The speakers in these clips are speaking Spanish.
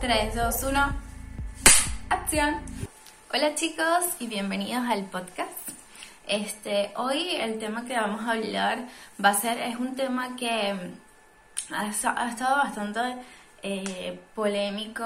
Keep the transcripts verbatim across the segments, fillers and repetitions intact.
tres, dos, uno, acción. Hola chicos y bienvenidos al podcast. Este, hoy el tema que vamos a hablar va a ser, es un tema que ha, ha estado bastante eh, polémico,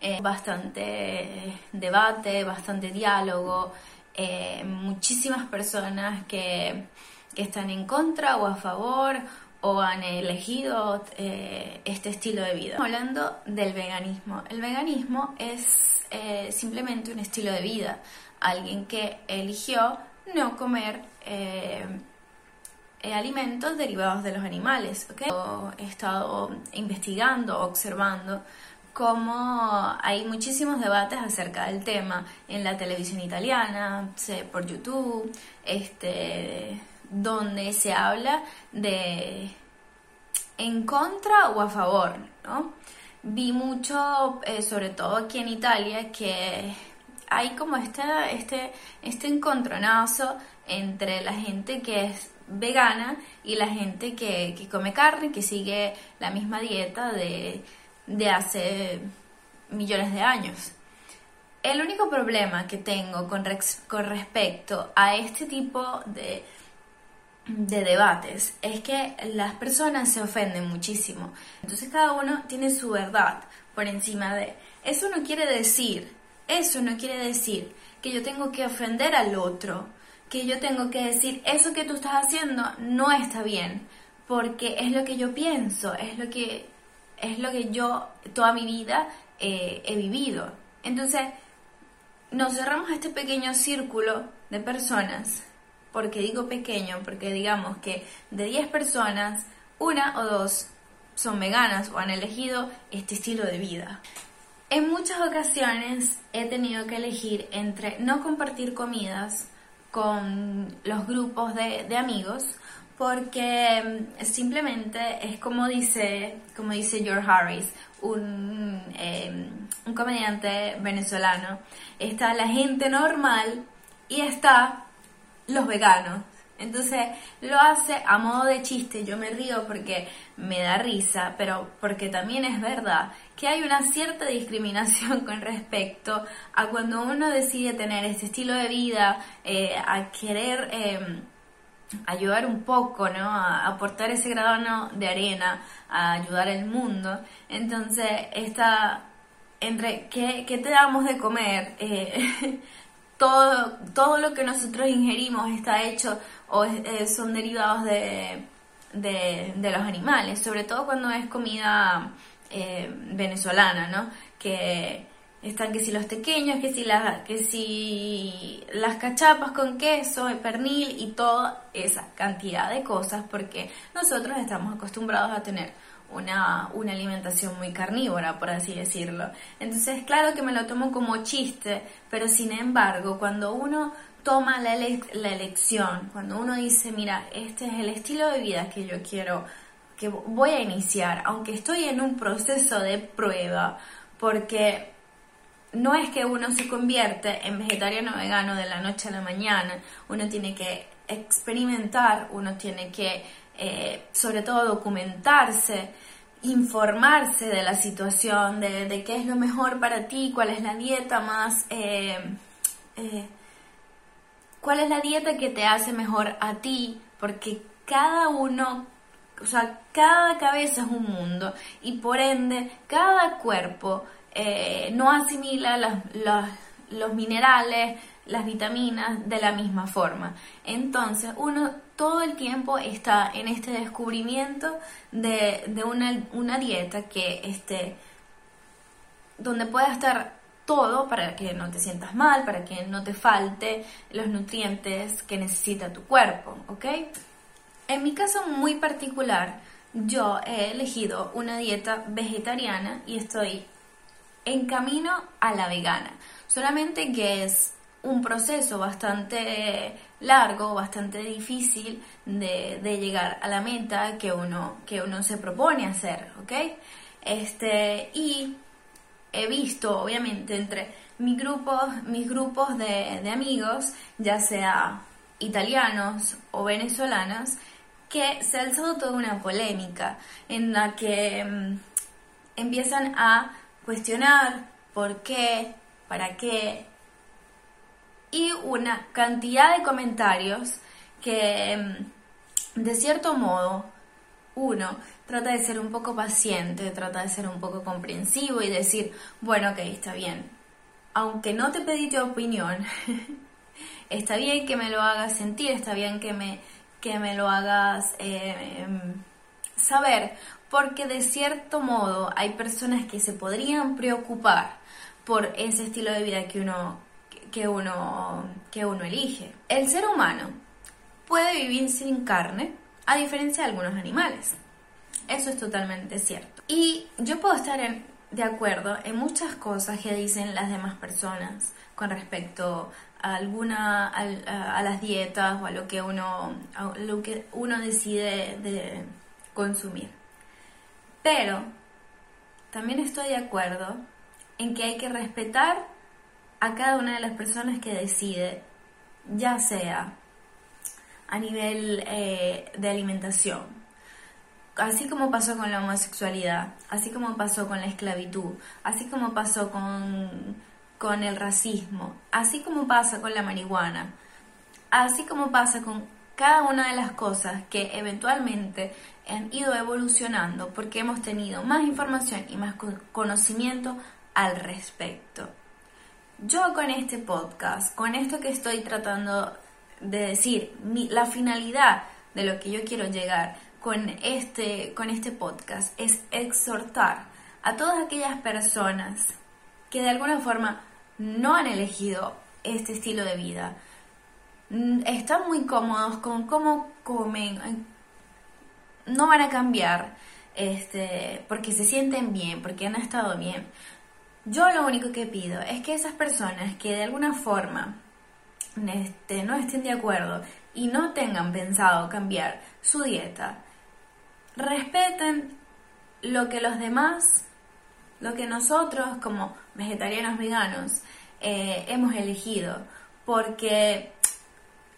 eh, bastante debate, bastante diálogo, eh, muchísimas personas que, que están en contra o a favor o han elegido eh, este estilo de vida. Hablando del veganismo. El veganismo es eh, simplemente un estilo de vida. Alguien que eligió no comer eh, alimentos derivados de los animales. ¿Okay? He estado investigando, observando cómo hay muchísimos debates acerca del tema en la televisión italiana, por YouTube, este... donde se habla de en contra o a favor, ¿no? Vi mucho, eh, sobre todo aquí en Italia, que hay como este, este, este encontronazo entre la gente que es vegana y la gente que, que come carne, que sigue la misma dieta de, de hace millones de años. El único problema que tengo con, res, con respecto a este tipo de... de debates, es que las personas se ofenden muchísimo. Entonces cada uno tiene su verdad por encima de... Eso no quiere decir, eso no quiere decir que yo tengo que ofender al otro, que yo tengo que decir, eso que tú estás haciendo no está bien, porque es lo que yo pienso, es lo que, es lo que yo toda mi vida eh, he vivido. Entonces nos cerramos este pequeño círculo de personas. Porque digo pequeño, porque digamos que de diez personas, una o dos son veganas o han elegido este estilo de vida. En muchas ocasiones he tenido que elegir entre no compartir comidas con los grupos de, de amigos, porque simplemente es como dice, como dice George Harris, un, eh, un comediante venezolano. Está la gente normal y está... los veganos. Entonces lo hace a modo de chiste. Yo me río porque me da risa, pero porque también es verdad que hay una cierta discriminación con respecto a cuando uno decide tener este estilo de vida, eh, a querer eh, ayudar un poco, ¿no? A aportar ese grano de arena, a ayudar al mundo. Entonces esta entre qué, qué te damos de comer, eh, Todo, todo lo que nosotros ingerimos está hecho o eh, son derivados de, de, de los animales, sobre todo cuando es comida eh, venezolana, ¿no? Que están que si los tequeños, que si, la, que si las cachapas con queso, el pernil y toda esa cantidad de cosas, porque nosotros estamos acostumbrados a tener Una, una alimentación muy carnívora, por así decirlo. Entonces, claro que me lo tomo como chiste, pero sin embargo, cuando uno toma la, ele la elección, cuando uno dice, mira, este es el estilo de vida que yo quiero, que voy a iniciar, aunque estoy en un proceso de prueba, porque no es que uno se convierte en vegetariano o vegano de la noche a la mañana, uno tiene que experimentar, uno tiene que... Eh, sobre todo documentarse, informarse de la situación, de, de qué es lo mejor para ti, cuál es la dieta más, eh, eh, cuál es la dieta que te hace mejor a ti, porque cada uno, o sea, cada cabeza es un mundo y por ende cada cuerpo eh, no asimila las, las, los minerales, las vitaminas de la misma forma. Entonces uno todo el tiempo está en este descubrimiento de, de una, una dieta que este, donde pueda estar todo para que no te sientas mal, para que no te falte los nutrientes que necesita tu cuerpo, ¿ok? En mi caso muy particular, yo he elegido una dieta vegetariana y estoy en camino a la vegana, solamente que es un proceso bastante largo, bastante difícil de, de llegar a la meta que uno, que uno se propone hacer, ¿ok? Este, y he visto, obviamente, entre mis grupos, mis grupos de, de amigos, ya sea italianos o venezolanas, que se ha alzado toda una polémica en la que mmm, empiezan a cuestionar por qué, para qué, y una cantidad de comentarios que, de cierto modo, uno trata de ser un poco paciente, trata de ser un poco comprensivo y decir, bueno, ok, está bien, aunque no te pedí tu opinión, está bien que me lo hagas sentir, está bien que me, que me lo hagas eh, saber, porque de cierto modo hay personas que se podrían preocupar por ese estilo de vida que uno, que uno, que uno elige. El ser humano puede vivir sin carne, a diferencia de algunos animales. Eso es totalmente cierto. Y yo puedo estar en, de acuerdo en muchas cosas que dicen las demás personas con respecto a alguna a, a las dietas o a lo que uno a lo que uno decide de consumir. Pero también estoy de acuerdo en que hay que respetar a cada una de las personas que decide, ya sea a nivel eh, de alimentación, así como pasó con la homosexualidad, así como pasó con la esclavitud, así como pasó con, con el racismo, así como pasa con la marihuana, así como pasa con cada una de las cosas que eventualmente han ido evolucionando porque hemos tenido más información y más conocimiento al respecto. Yo con este podcast, con esto que estoy tratando de decir, mi, la finalidad de lo que yo quiero llegar con este, con este podcast es exhortar a todas aquellas personas que de alguna forma no han elegido este estilo de vida, están muy cómodos con cómo comen, no van a cambiar este, porque se sienten bien, porque han estado bien. Yo lo único que pido es que esas personas que de alguna forma Este, no estén de acuerdo y no tengan pensado cambiar su dieta, respeten lo que los demás, lo que nosotros como vegetarianos veganos eh, hemos elegido, porque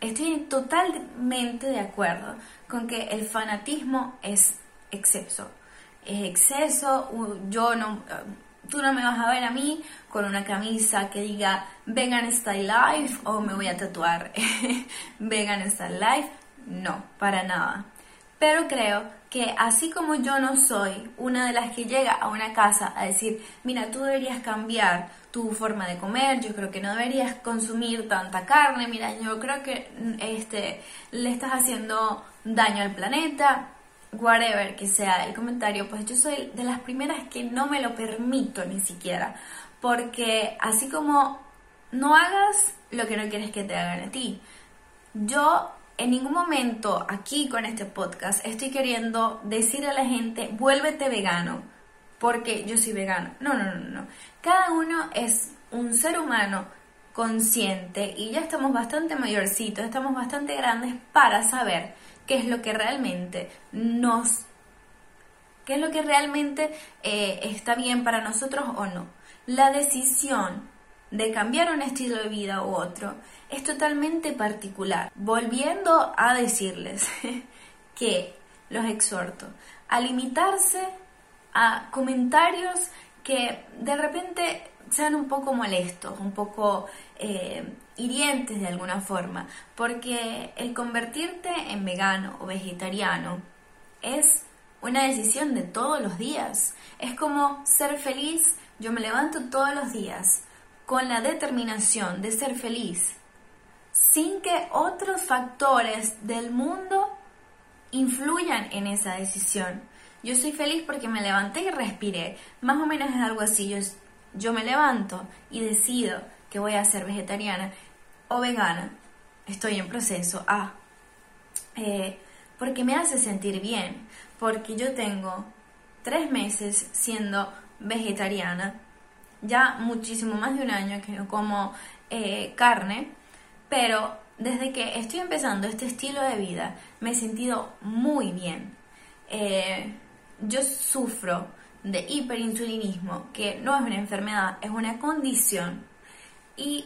estoy totalmente de acuerdo con que el fanatismo es exceso, es exceso, yo no... Tú no me vas a ver a mí con una camisa que diga Vegan Style Life o me voy a tatuar Vegan Style Life. No, para nada. Pero creo que así como yo no soy una de las que llega a una casa a decir, mira, tú deberías cambiar tu forma de comer, yo creo que no deberías consumir tanta carne, mira, yo creo que este, le estás haciendo daño al planeta, whatever que sea el comentario, pues yo soy de las primeras que no me lo permito ni siquiera, porque así como no hagas lo que no quieres que te hagan a ti, yo en ningún momento aquí con este podcast estoy queriendo decir a la gente vuélvete vegano porque yo soy vegano, no, no, no, no, cada uno es un ser humano consciente y ya estamos bastante mayorcitos, estamos bastante grandes para saber qué es lo que realmente nos, qué es lo que realmente eh, está bien para nosotros o no. La decisión de cambiar un estilo de vida u otro es totalmente particular. Volviendo a decirles que los exhorto a limitarse a comentarios que de repente sean un poco molestos, un poco eh, hirientes de alguna forma, porque el convertirte en vegano o vegetariano es una decisión de todos los días. Es como ser feliz, yo me levanto todos los días con la determinación de ser feliz, sin que otros factores del mundo influyan en esa decisión. Yo soy feliz porque me levanté y respiré, más o menos es algo así, yo Yo me levanto y decido que voy a ser vegetariana o vegana. Estoy en proceso A. Eh, porque me hace sentir bien. Porque yo tengo tres meses siendo vegetariana. Ya muchísimo más de un año que no como eh, carne. Pero desde que estoy empezando este estilo de vida me he sentido muy bien. Eh, yo sufro de hiperinsulinismo, que no es una enfermedad, es una condición, y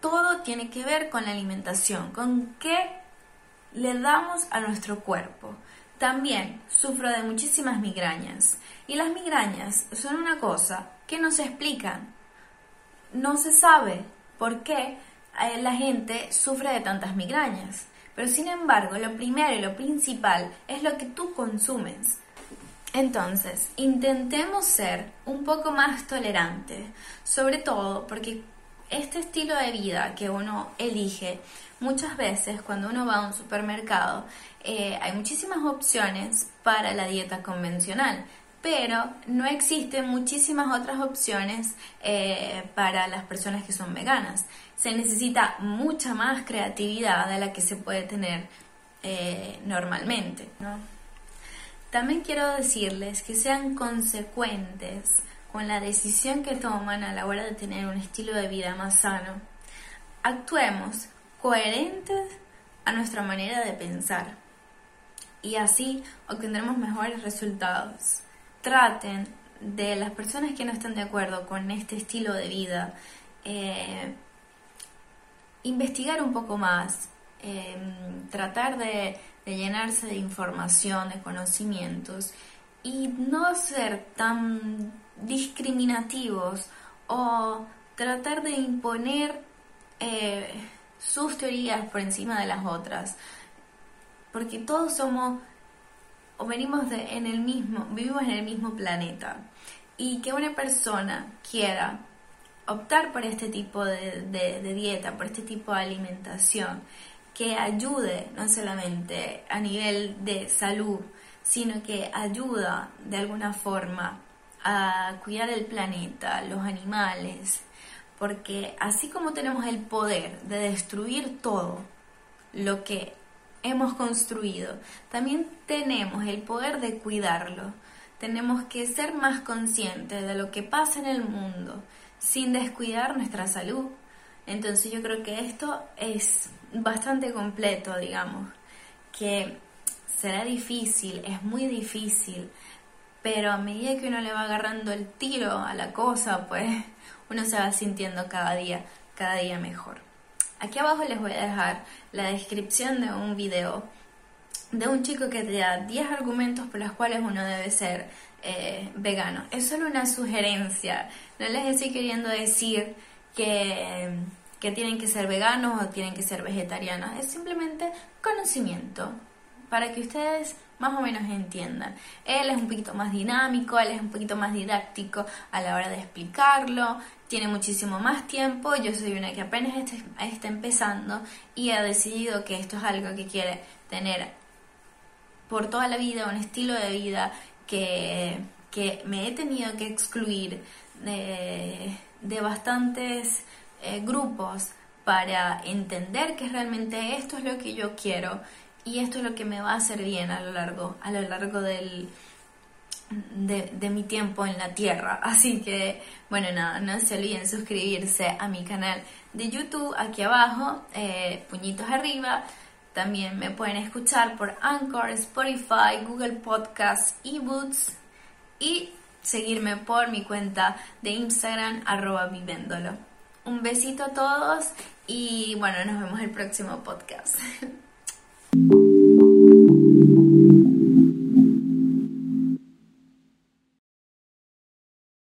todo tiene que ver con la alimentación, con qué le damos a nuestro cuerpo. También sufro de muchísimas migrañas, y las migrañas son una cosa que no se explican. No se sabe por qué la gente sufre de tantas migrañas, pero sin embargo lo primero y lo principal es lo que tú consumes. Entonces, intentemos ser un poco más tolerantes, sobre todo porque este estilo de vida que uno elige, muchas veces cuando uno va a un supermercado, eh, hay muchísimas opciones para la dieta convencional, pero no existen muchísimas otras opciones eh, para las personas que son veganas. Se necesita mucha más creatividad de la que se puede tener eh, normalmente, ¿no? También quiero decirles que sean consecuentes con la decisión que toman a la hora de tener un estilo de vida más sano. Actuemos coherentes a nuestra manera de pensar y así obtendremos mejores resultados. Traten de las personas que no están de acuerdo con este estilo de vida, eh, investigar un poco más, eh, tratar de, de llenarse de información, de conocimientos y no ser tan discriminativos o tratar de imponer eh, sus teorías por encima de las otras, porque todos somos o venimos de, en el mismo vivimos en el mismo planeta, y que una persona quiera optar por este tipo de, de, de dieta, por este tipo de alimentación que ayude no solamente a nivel de salud, sino que ayuda de alguna forma a cuidar el planeta, los animales, porque así como tenemos el poder de destruir todo lo que hemos construido, también tenemos el poder de cuidarlo. Tenemos que ser más conscientes de lo que pasa en el mundo sin descuidar nuestra salud. Entonces yo creo que esto es bastante completo, digamos, que será difícil, es muy difícil, pero a medida que uno le va agarrando el tiro a la cosa, pues uno se va sintiendo cada día, cada día mejor. Aquí abajo les voy a dejar la descripción de un video de un chico que te da diez argumentos por los cuales uno debe ser eh, vegano. Es solo una sugerencia, no les estoy queriendo decir que, que tienen que ser veganos o tienen que ser vegetarianos, es simplemente conocimiento para que ustedes más o menos entiendan. Él es un poquito más dinámico, él es un poquito más didáctico a la hora de explicarlo, tiene muchísimo más tiempo. Yo soy una que apenas está, está empezando y ha decidido que esto es algo que quiere tener por toda la vida, un estilo de vida que, que me he tenido que excluir de, de bastantes eh, grupos para entender que realmente esto es lo que yo quiero. Y esto es lo que me va a hacer bien a lo largo, a lo largo del, de, de mi tiempo en la tierra. Así que, bueno, nada, no se olviden suscribirse a mi canal de YouTube aquí abajo, eh, puñitos arriba. También me pueden escuchar por Anchor, Spotify, Google Podcasts, eBooks. Y seguirme por mi cuenta de Instagram, arroba vivéndolo. Un besito a todos y bueno, nos vemos el próximo podcast.